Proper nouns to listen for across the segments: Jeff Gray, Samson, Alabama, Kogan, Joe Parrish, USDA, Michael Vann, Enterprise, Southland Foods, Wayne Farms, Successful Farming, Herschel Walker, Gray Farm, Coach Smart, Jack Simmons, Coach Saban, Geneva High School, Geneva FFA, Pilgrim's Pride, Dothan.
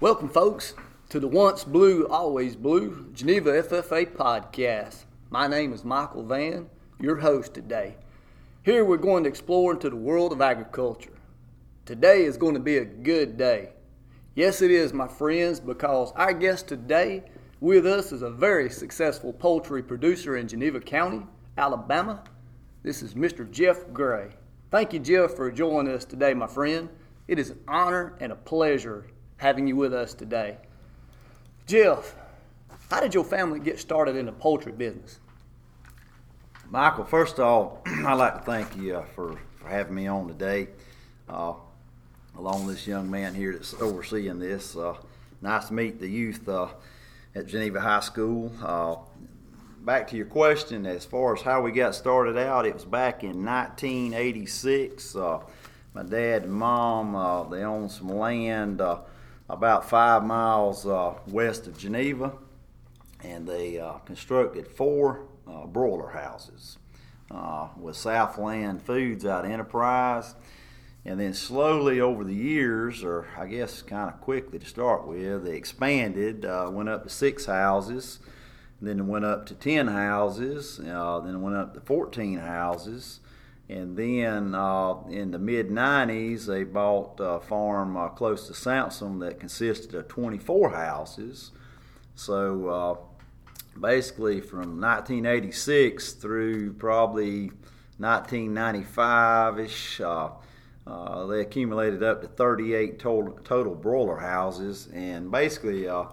Welcome, folks, to the Once Blue, Always Blue Geneva FFA podcast. My name is Michael Vann, your host today. Here we're going to explore into the world of agriculture. Today is going to be a good day. Yes, it is, my friends, because our guest today with us is a very successful poultry producer in Geneva County, Alabama. This is Mr. Jeff Gray. Thank you, Jeff, for joining us today, my friend. It is an honor and a pleasure having you with us today. Jeff, how did your family get started in the poultry business? Michael, first of all, I'd like to thank you for having me on today, along with this young man here that's overseeing this. Nice to meet the youth at Geneva High School. Back to your question, as far as how we got started out, it was back in 1986. My dad and mom, they owned some land about 5 miles west of Geneva, and they constructed four broiler houses with Southland Foods out of Enterprise. And then slowly over the years, or I guess kind of quickly to start with, they expanded, went up to 6 houses, then went up to 10 houses, then went up to 14 houses. And then in the mid-90s, they bought a farm close to Samson that consisted of 24 houses. So basically from 1986 through probably 1995-ish, they accumulated up to 38 total broiler houses. And basically, I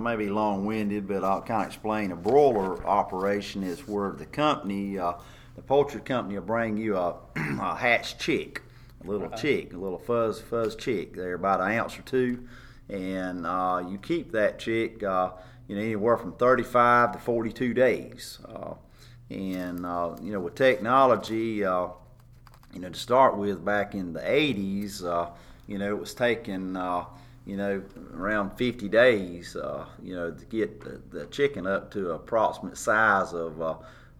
may be long-winded, but I'll kind of explain. A broiler operation is where the company, the poultry company, will bring you a hatched chick, a little fuzz chick. They're about an ounce or two, and you keep that chick, anywhere from 35 to 42 days. With technology, to start with, back in the 80s, it was taking, around 50 days, to get the chicken up to approximate size of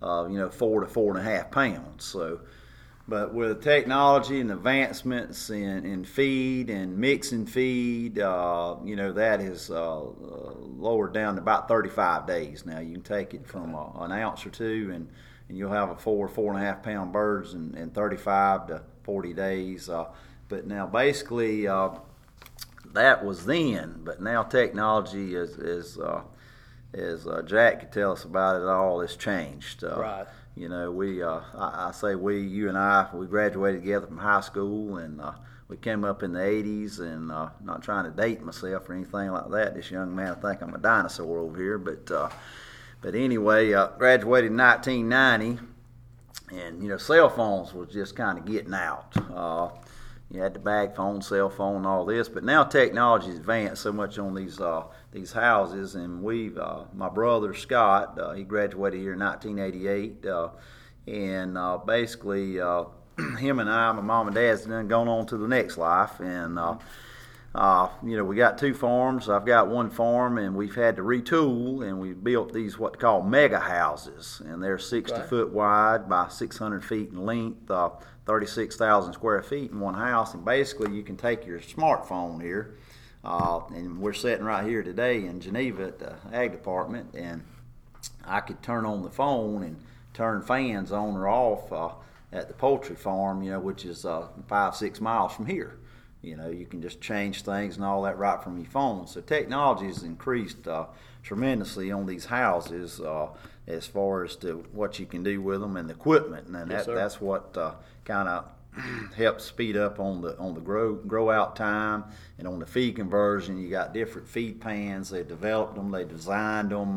4 to 4.5 pounds. So, but with technology and advancements in feed and mixing feed, that is lowered down to about 35 days. Now you can take it from an ounce or two, and you'll have a 4.5 pound birds in 35 to 40 days. But now basically, that was then. But now technology is, as Jack could tell us about it all, it's changed. Right. I say we, you and I, we graduated together from high school, and we came up in the 80s, and not trying to date myself or anything like that. This young man, I think I'm a dinosaur over here. But anyway, graduated in 1990, and, cell phones was just kind of getting out. You had the bag phone, cell phone, and all this, but now technology's advanced so much on these houses. And we, my brother Scott, he graduated here in 1988, and basically him and I, my mom and dad's done gone on to the next life, and we got 2 farms. I've got 1 farm, and we've had to retool, and we've built these what they call mega houses, and they're 60 right. foot wide by 600 feet in length. 36,000 square feet in 1 house, and basically you can take your smartphone here, and we're sitting right here today in Geneva at the Ag Department, and I could turn on the phone and turn fans on or off at the poultry farm, which is 5-6 miles from here. You can just change things and all that right from your phone. So technology has increased tremendously on these houses as far as to what you can do with them and the equipment, and that's what kind of helps speed up on the grow out time and on the feed conversion. You got different feed pans. They developed them. They designed them.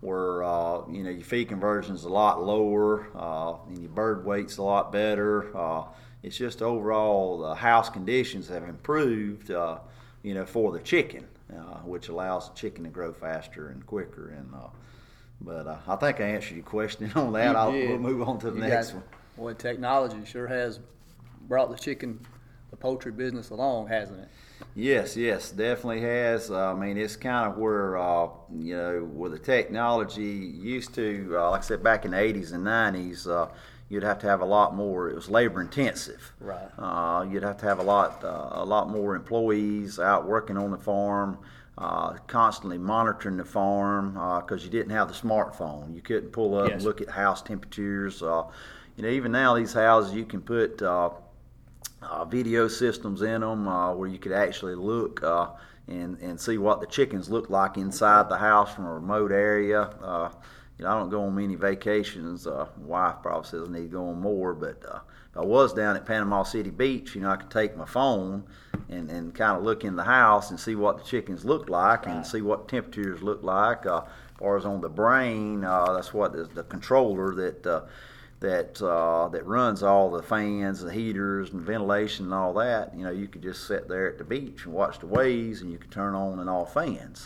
Where your feed conversion is a lot lower, and your bird weight's a lot better. It's just overall the house conditions have improved, for the chicken, which allows the chicken to grow faster and quicker. And but I think I answered your question on that. We'll move on to the next one. Well, technology sure has brought the poultry business along, hasn't it? Yes, definitely has. It's kind of where, where the technology used to, like I said, back in the 80s and 90s, you'd have to have a lot more. It was labor intensive. Right. You'd have to have a lot more employees out working on the farm, constantly monitoring the farm because you didn't have the smartphone. You couldn't pull up and look at house temperatures. You know, even now these houses you can put video systems in them where you could actually look and see what the chickens look like inside the house from a remote area. You know, I don't go on many vacations. My wife probably says I need to go on more, but if I was down at Panama City Beach, you know, I could take my phone and kind of look in the house and see what the chickens look like and see what temperatures look like. As far as on the brain, that's what the controller that runs all the fans and heaters and ventilation and all that. You know, you could just sit there at the beach and watch the waves, and you could turn on and off fans.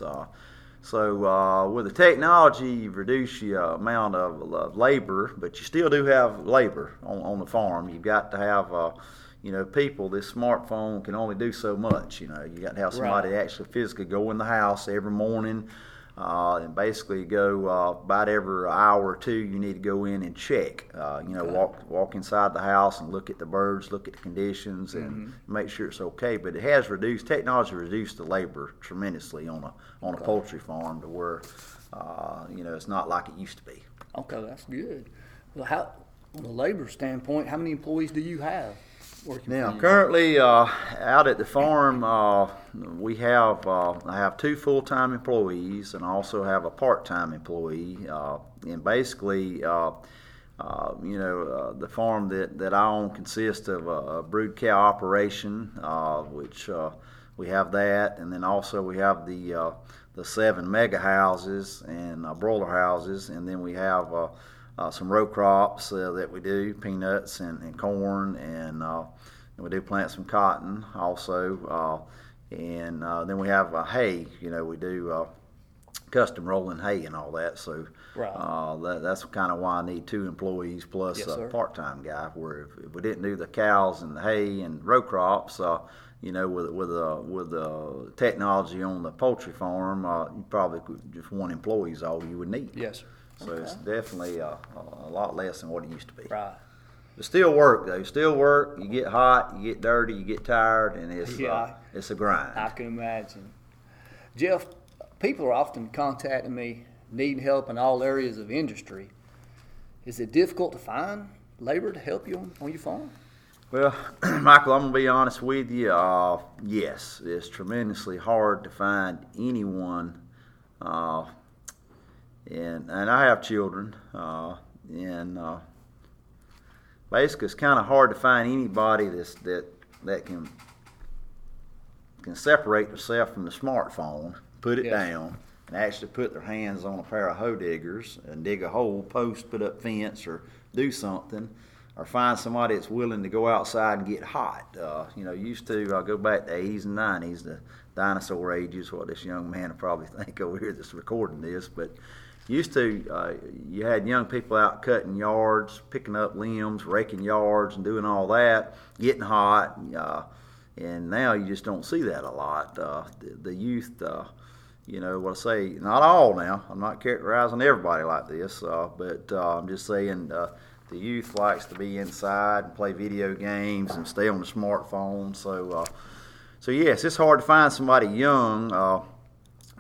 So with the technology, you reduce the amount of labor, but you still do have labor on the farm. You've got to have, people. This smartphone can only do so much. You know, you got to have somebody actually physically go in the house every morning and basically go about every hour or two. You need to go in and check. Walk inside the house and look at the birds, look at the conditions, and make sure it's okay. But it has reduced the labor tremendously on a poultry farm to where it's not like it used to be. Okay, that's good. Well, how, from a labor standpoint, how many employees do you have working now? Currently, out at the farm, we have I have two full-time employees and also have a part-time employee. And basically, the farm that I own consists of a brood cow operation, which we have that, and then also we have the 7 mega houses and broiler houses, and then we have some row crops that we do, peanuts and corn, and we do plant some cotton also, and then we have hay. You know, we do custom rolling hay and all that, so that's kind of why I need two employees plus a part-time guy, where if we didn't do the cows and the hay and row crops, with the technology on the poultry farm, you probably could, just one employee is all you would need. Yes. So it's definitely a lot less than what it used to be. Right. But still work, though. Still work. You get hot, you get dirty, you get tired, and it's a grind. I can imagine. Jeff, people are often contacting me needing help in all areas of industry. Is it difficult to find labor to help you on your farm? Well, Michael, I'm going to be honest with you. Yes, it's tremendously hard to find anyone. And I have children. And basically, it's kind of hard to find anybody that can separate themselves from the smartphone, put it down, and actually put their hands on a pair of hoe diggers and dig a hole, post, put up fence, or do something. Or find somebody that's willing to go outside and get hot. Used to, I'll go back to the 80s and 90s, the dinosaur ages, what this young man will probably think over here that's recording this. But used to, you had young people out cutting yards, picking up limbs, raking yards, and doing all that, getting hot. And now you just don't see that a lot. The youth, what I say, not all now. I'm not characterizing everybody like this, but I'm just saying the youth likes to be inside and play video games and stay on the smartphone. So yes, it's hard to find somebody young,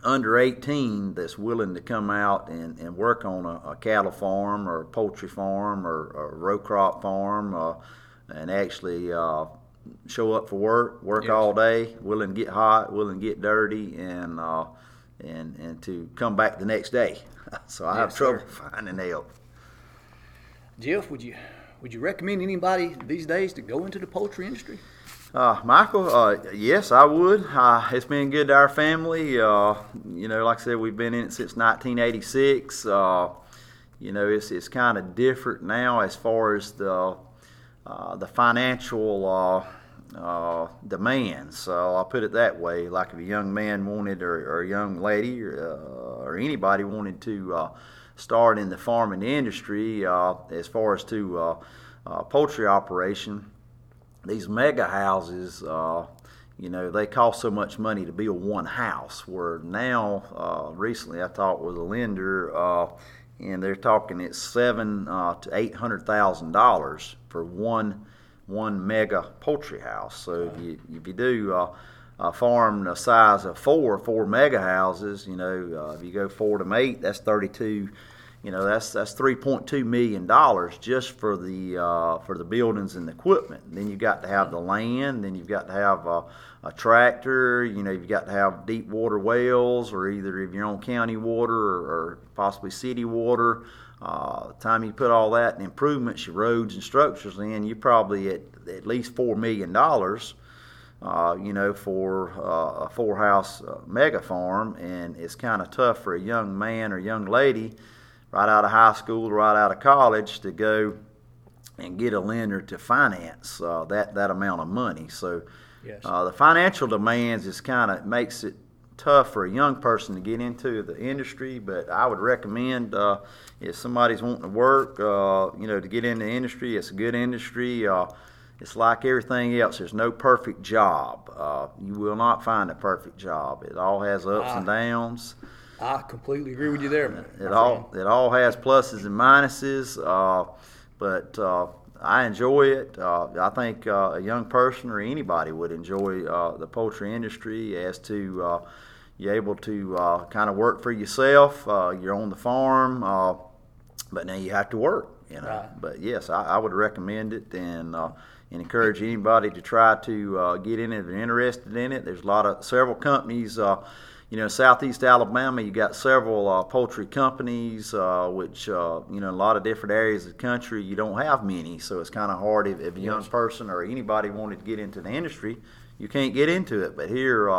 under 18, that's willing to come out and work on a cattle farm or a poultry farm or a row crop farm, and actually show up for work all day, willing to get hot, willing to get dirty, and to come back the next day. So I have trouble finding help. Jeff, would you recommend anybody these days to go into the poultry industry? Michael, yes, I would. It's been good to our family. Like I said, we've been in it since 1986. It's kind of different now as far as the financial demands. So I'll put it that way. Like if a young man wanted or a young lady or anybody wanted to start in the farming industry, as far as to poultry operation, these mega houses, they cost so much money to build one house, where now recently I talked with a lender, and they're talking it's $700,000 to $800,000 for one mega poultry house. So if you do a farm the size of four mega houses, if you go 4 to 8, that's 32. That's $3.2 million just for the buildings and the equipment. Then you've got to have the land. Then you've got to have a tractor. You've got to have deep water wells, or either if you're on county water or possibly city water. The time you put all that and improvements, your roads and structures in, you're probably at least $4 million. For a four-house mega farm, and it's kind of tough for a young man or young lady right out of high school, right out of college, to go and get a lender to finance that amount of money. So yes. The financial demands is kind of makes it tough for a young person to get into the industry, but I would recommend if somebody's wanting to work, to get into the industry, it's a good industry. It's like everything else. There's no perfect job. You will not find a perfect job. It all has ups and downs. I completely agree with you there, man. It all has pluses and minuses, but I enjoy it. I think a young person or anybody would enjoy the poultry industry as to you're able to kind of work for yourself. You're on the farm, but now you have to work. Right. But yes, I would recommend it and encourage anybody to try to get in it if they're interested in it. There's several companies. Southeast Alabama, you got several poultry companies, which, a lot of different areas of the country, you don't have many. So it's kind of hard if a young person or anybody wanted to get into the industry, you can't get into it. But here,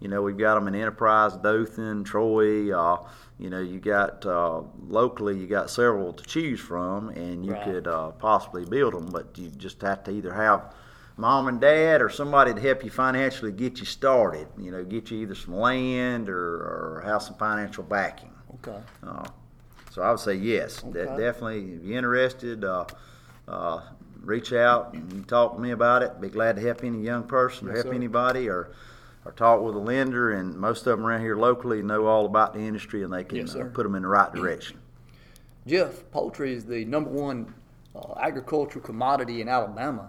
we've got them in Enterprise, Dothan, Troy. Locally, you got several to choose from, and you could possibly build them. But you just have to either have mom and dad or somebody to help you financially get you started, get you either some land or have some financial backing. Okay. So I would say yes, okay. Definitely if you're interested, reach out and talk to me about it. Be glad to help any young person or help anybody or talk with a lender, and most of them around here locally know all about the industry and they can put them in the right direction. Jeff, poultry is the number one agricultural commodity in Alabama.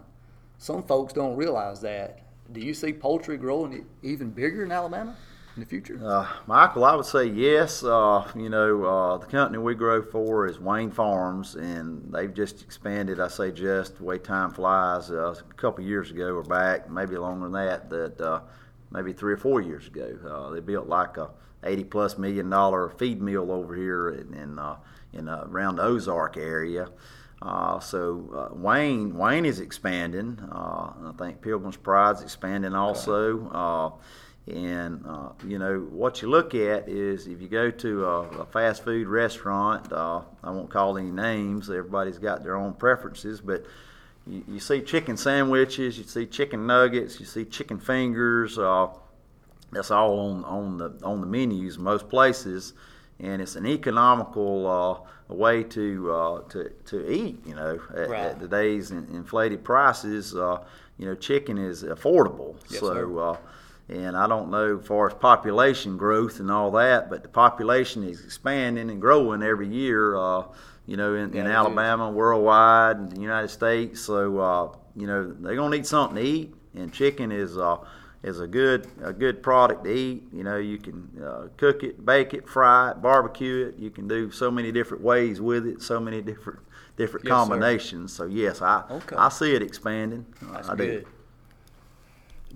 Some folks don't realize that. Do you see poultry growing even bigger in Alabama in the future? Michael, I would say yes. The company we grow for is Wayne Farms, and they've just expanded. I say just, the way time flies, a couple years ago or back, maybe longer than that maybe 3 or 4 years ago. They built like a $80+ million feed mill over here in around the Ozark area. Wayne is expanding. I think Pilgrim's Pride is expanding also. What you look at is if you go to a fast food restaurant, I won't call any names. Everybody's got their own preferences, but you see chicken sandwiches, you see chicken nuggets, you see chicken fingers. That's all on the menus most places. And it's an economical way to eat. At today's inflated prices, chicken is affordable. Yes, so, and I don't know as far as population growth and all that, but the population is expanding and growing every year. In Alabama, worldwide, in the United States. So, they're gonna need something to eat, and chicken is a good product to eat. You can cook it, bake it, fry it, barbecue it. You can do so many different ways with it, so many different combinations. Sir. So yes, I see it expanding. That's I good.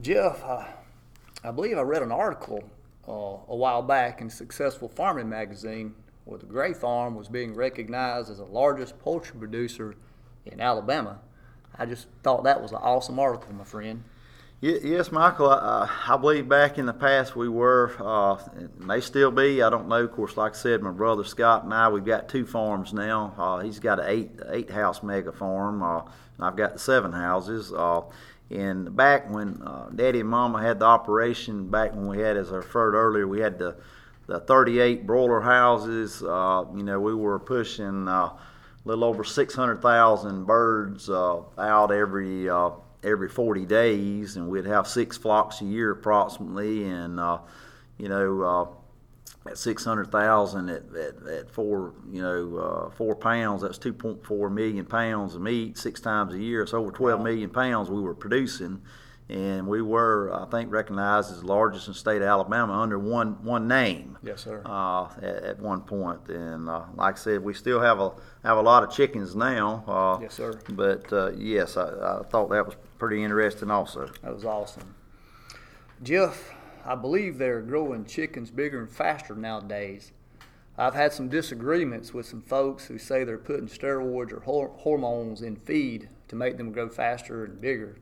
Do. Jeff, I believe I read an article a while back in Successful Farming magazine where the Gray Farm was being recognized as the largest poultry producer in Alabama. I just thought that was an awesome article, my friend. Yes, Michael, I believe back in the past we were, it may still be, I don't know. Of course, like I said, my brother Scott and I, we've got 2 farms now. He's got an 8-house mega farm, and I've got 7 houses. And back when Daddy and Mama had the operation, back when we had, as I referred earlier, we had the 38 broiler houses. We were pushing a little over 600,000 birds out every 40 days, and we'd have 6 flocks a year approximately, and at 600,000 at four pounds, that's 2.4 million pounds of meat 6 times a year. It's over 12 million pounds we were producing, and we were, I think, recognized as the largest in the state of Alabama under one name. Yes, sir. At one point, and like I said, we still have a lot of chickens now. Yes, sir. But yes, I thought that was pretty interesting also. That was awesome, Jeff. I believe they're growing chickens bigger and faster nowadays. I've had some disagreements with some folks who say they're putting steroids or hormones in feed to make them grow faster and bigger.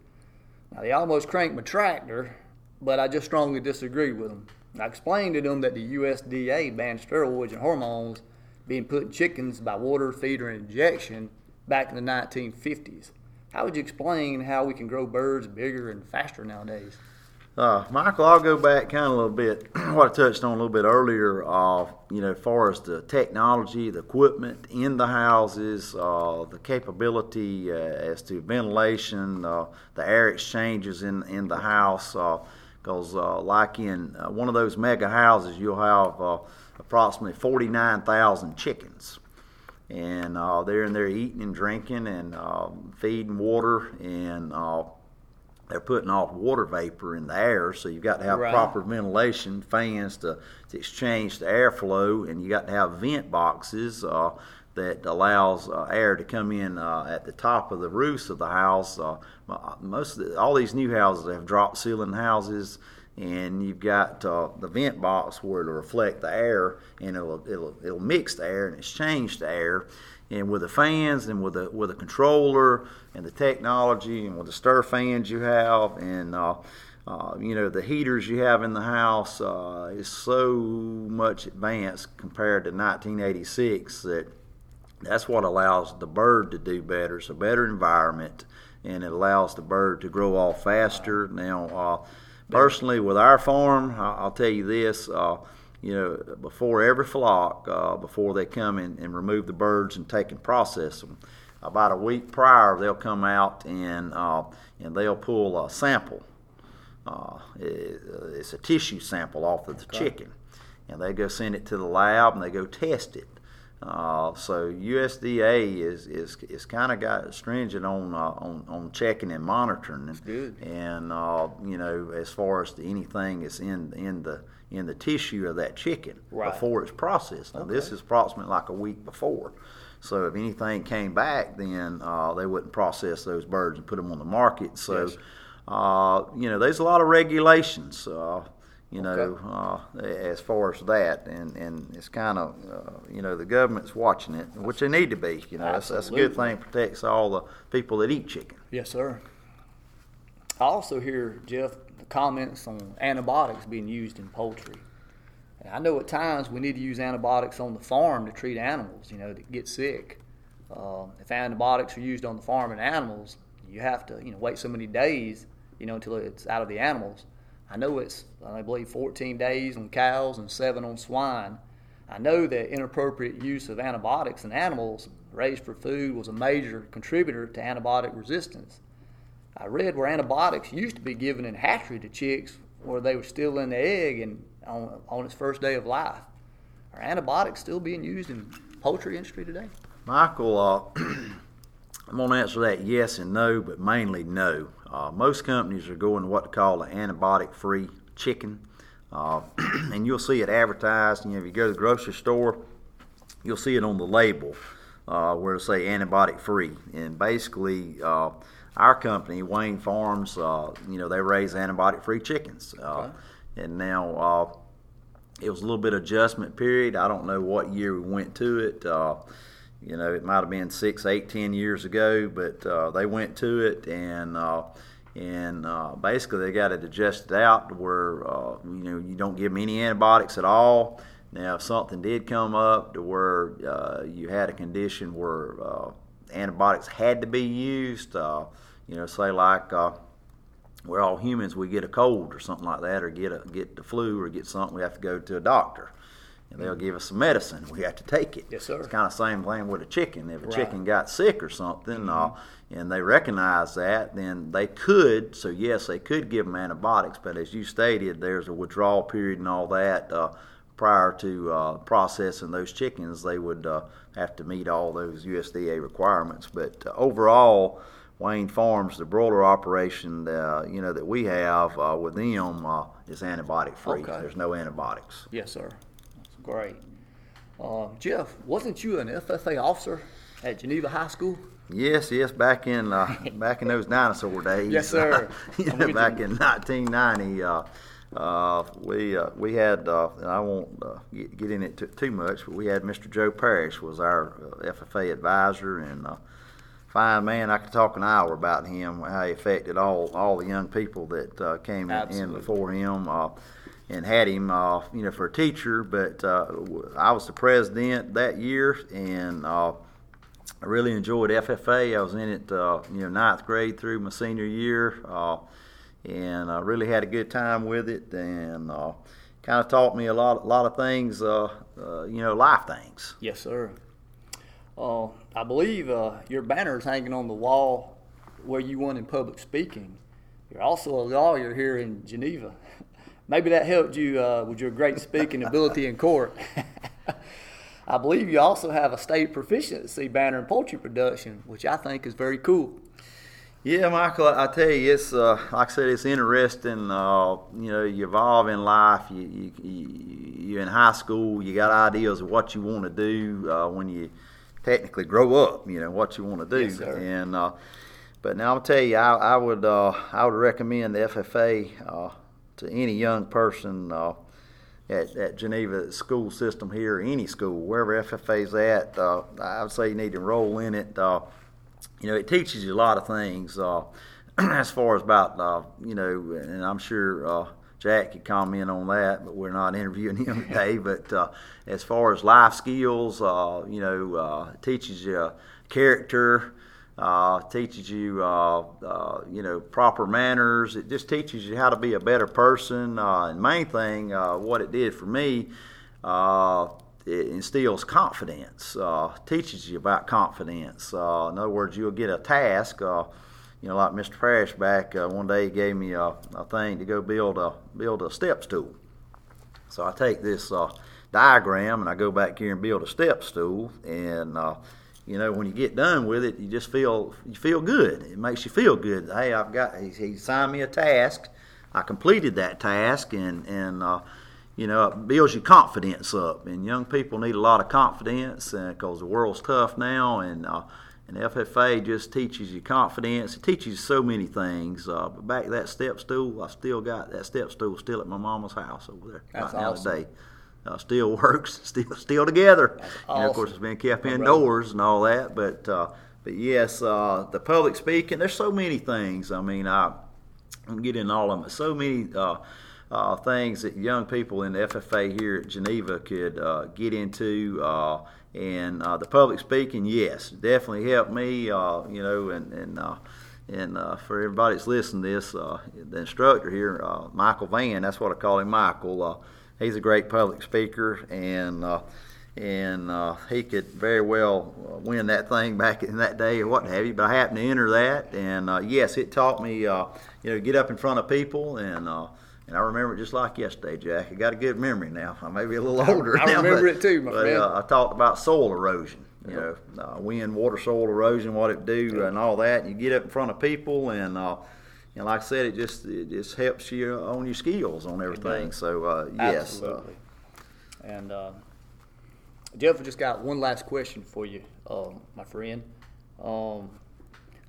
Now, they almost cranked my tractor, but I just strongly disagree with them. I explained to them that the USDA banned steroids and hormones being put in chickens by water, feed, or injection back in the 1950s. How would you explain how we can grow birds bigger and faster nowadays? Michael, I'll go back kind of a little bit, what I touched on a little bit earlier, as far as the technology, the equipment in the houses, the capability as to ventilation, the air exchanges in the house, because like in one of those mega houses, you'll have approximately 49,000 chickens. And they're in there eating and drinking and feeding water, and they're putting off water vapor in the air, so you've got to have proper ventilation, fans to exchange the airflow, and you got to have vent boxes that allows air to come in at the top of the roofs of the house. All these new houses have drop ceiling houses, and you've got the vent box where it'll reflect the air, and it'll mix the air and exchange the air. And with the fans and with the controller and the technology and with the stir fans you have and, the heaters you have in the house is so much advanced compared to 1986 that's what allows the bird to do better. It's a better environment, and it allows the bird to grow all faster. Now, personally, with our farm, I'll tell you this, before every flock, before they come in and remove the birds and take and process them, about a week prior they'll come out and they'll pull a sample. It's a tissue sample off of the chicken, and they go send it to the lab and they go test it. So USDA is kind of got stringent on checking and monitoring. That's good. And as far as anything that's in the tissue of that chicken before it's processed. Now, this is approximately like a week before. So if anything came back, then they wouldn't process those birds and put them on the market. So, yes. There's a lot of regulations. As far as that, and it's kind of, the government's watching it, which they need to be. That's a good thing. Protects all the people that eat chicken. Yes, sir. I also hear, Jeff, the comments on antibiotics being used in poultry. And I know at times we need to use antibiotics on the farm to treat animals, that get sick. If antibiotics are used on the farm in animals, you have to, wait so many days, until it's out of the animals. I know it's, I believe, 14 days on cows and 7 on swine. I know that inappropriate use of antibiotics in animals raised for food was a major contributor to antibiotic resistance. I read where antibiotics used to be given in hatchery to chicks where they were still in the egg and on its first day of life. Are antibiotics still being used in poultry industry today? Michael, I'm going to answer that yes and no, but mainly no. Most companies are going to what they call an antibiotic-free chicken, and you'll see it advertised. If you go to the grocery store, you'll see it on the label where it'll say antibiotic-free. And basically, our company, Wayne Farms, they raise antibiotic-free chickens. And now it was a little bit of adjustment period. I don't know what year we went to it. It might have been 6, 8, 10 years ago, but they went to it, and basically they got it adjusted out to where you don't give them any antibiotics at all. Now, if something did come up to where you had a condition where antibiotics had to be used, say like we're all humans, we get a cold or something like that, or get the flu or get something, we have to go to a doctor. And they'll give us some medicine. We have to take it. Yes, sir. It's kind of the same thing with a chicken. If a chicken got sick or something, and they recognize that, then they could. So, yes, they could give them antibiotics. But as you stated, there's a withdrawal period and all that prior to processing those chickens, they would have to meet all those USDA requirements. But overall, Wayne Farms, the broiler operation that we have with them is antibiotic free. Okay. There's no antibiotics. Yes, sir. That's great. Jeff, wasn't you an FFA officer at Geneva High School? Yes, back in those dinosaur days. Yes, sir. Back in 1990, we had, and I won't get in it too much, but we had Mr. Joe Parrish was our FFA advisor, and fine man. I could talk an hour about him, how he affected all the young people that came in before him. And had him, for a teacher, but I was the president that year, and I really enjoyed FFA. I was in it, 9th grade through my senior year, and I really had a good time with it, and kind of taught me a lot of things, life things. Yes, sir. I believe your banner is hanging on the wall where you won in public speaking. You're also a lawyer here in Geneva. Maybe that helped you with your great speaking ability in court. I believe you also have a state proficiency banner in poultry production, which I think is very cool. Yeah, Michael, I tell you, it's like I said, it's interesting. You evolve in life. You're in high school. You got ideas of what you want to do when you technically grow up. You know what you want to do, yes, sir. And but now I'll tell you, I would recommend the FFA. To any young person at Geneva school system here, any school, wherever FFA's at, I would say you need to enroll in it. It teaches you a lot of things as far as about, and I'm sure Jack could comment on that, but we're not interviewing him today. But as far as life skills, it teaches you character. Teaches you, proper manners. It just teaches you how to be a better person. And main thing, what it did for me, it instills confidence. Teaches you about confidence. In other words, you'll get a task. Like Mr. Parrish back one day, he gave me a thing to go build a step stool. So I take this diagram and I go back here and build a step stool and. When you get done with it, you just feel good. It makes you feel good. Hey, he signed me a task. I completed that task, and it builds your confidence up. And young people need a lot of confidence because the world's tough now. And FFA just teaches you confidence. It teaches you so many things. But back to that step stool, I still got that step stool still at my mama's house over there. That's right awesome. Now today. Still works, still together. Awesome. Of course, it's been kept indoors and all that. But yes, the public speaking. There's so many things. I mean, I'm getting all of them. So many things that young people in the FFA here at Geneva could get into. And the public speaking, yes, definitely helped me. And for everybody that's listening to this, the instructor here, Michael Vann. That's what I call him, Michael. He's a great public speaker, and he could very well win that thing back in that day or what have you. But I happened to enter that, and yes, it taught me, get up in front of people, and I remember it just like yesterday, Jack. I got a good memory now. I may be a little older. I remember it too, my friend. I talked about soil erosion, wind, water, soil erosion, what it do, and all that. And you get up in front of people, and. And like I said, it just helps you on your skills on everything. So, yes. Absolutely. And Jeff, I just got one last question for you, my friend. Who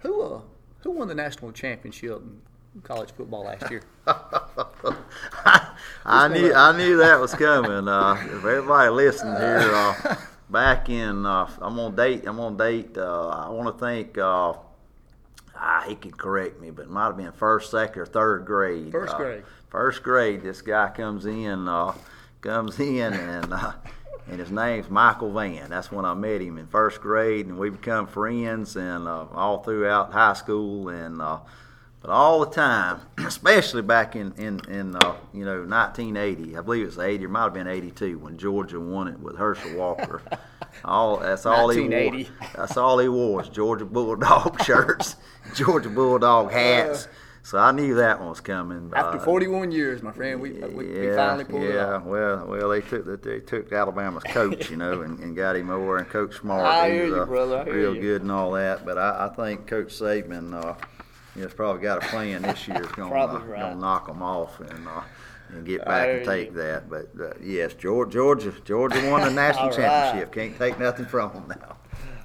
won the national championship in college football last year? I knew that was coming. If everybody listening here, back in I'm gonna date. I want to think. He could correct me, but it might have been first, second, or third grade. First grade. This guy comes in, and his name's Michael Vann. That's when I met him in first grade, and we become friends, and all throughout high school, and but all the time, especially back in 1980. I believe it's 80, or might have been 82 when Georgia won it with Herschel Walker. That's all he wore was Georgia Bulldog shirts, Georgia Bulldog hats. So I knew that one was coming. After 41 years, my friend, we finally pulled it off. Yeah, well, they took Alabama's coach, you know, and got him over, and Coach Smart. I hear you, brother. Real good and all that, but I think Coach Saban, he's probably got a plan this year. It's going to knock them off and get back and take that. But yes, Georgia won the national championship. Can't take nothing from them now.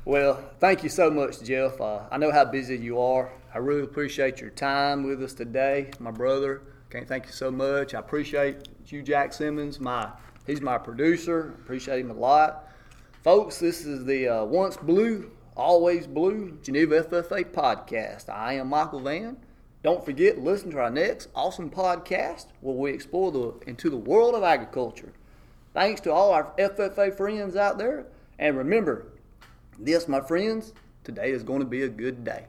Well, thank you so much, Jeff. I know how busy you are. I really appreciate your time with us today, my brother. Can't thank you so much. I appreciate you, Jack Simmons. He's my producer. Appreciate him a lot. Folks, this is the Once Blue, Always Blue Geneva FFA podcast. I am Michael Vann. Don't forget, listen to our next awesome podcast where we explore into the world of agriculture. Thanks to all our FFA friends out there. And remember, this, my friends, today is going to be a good day.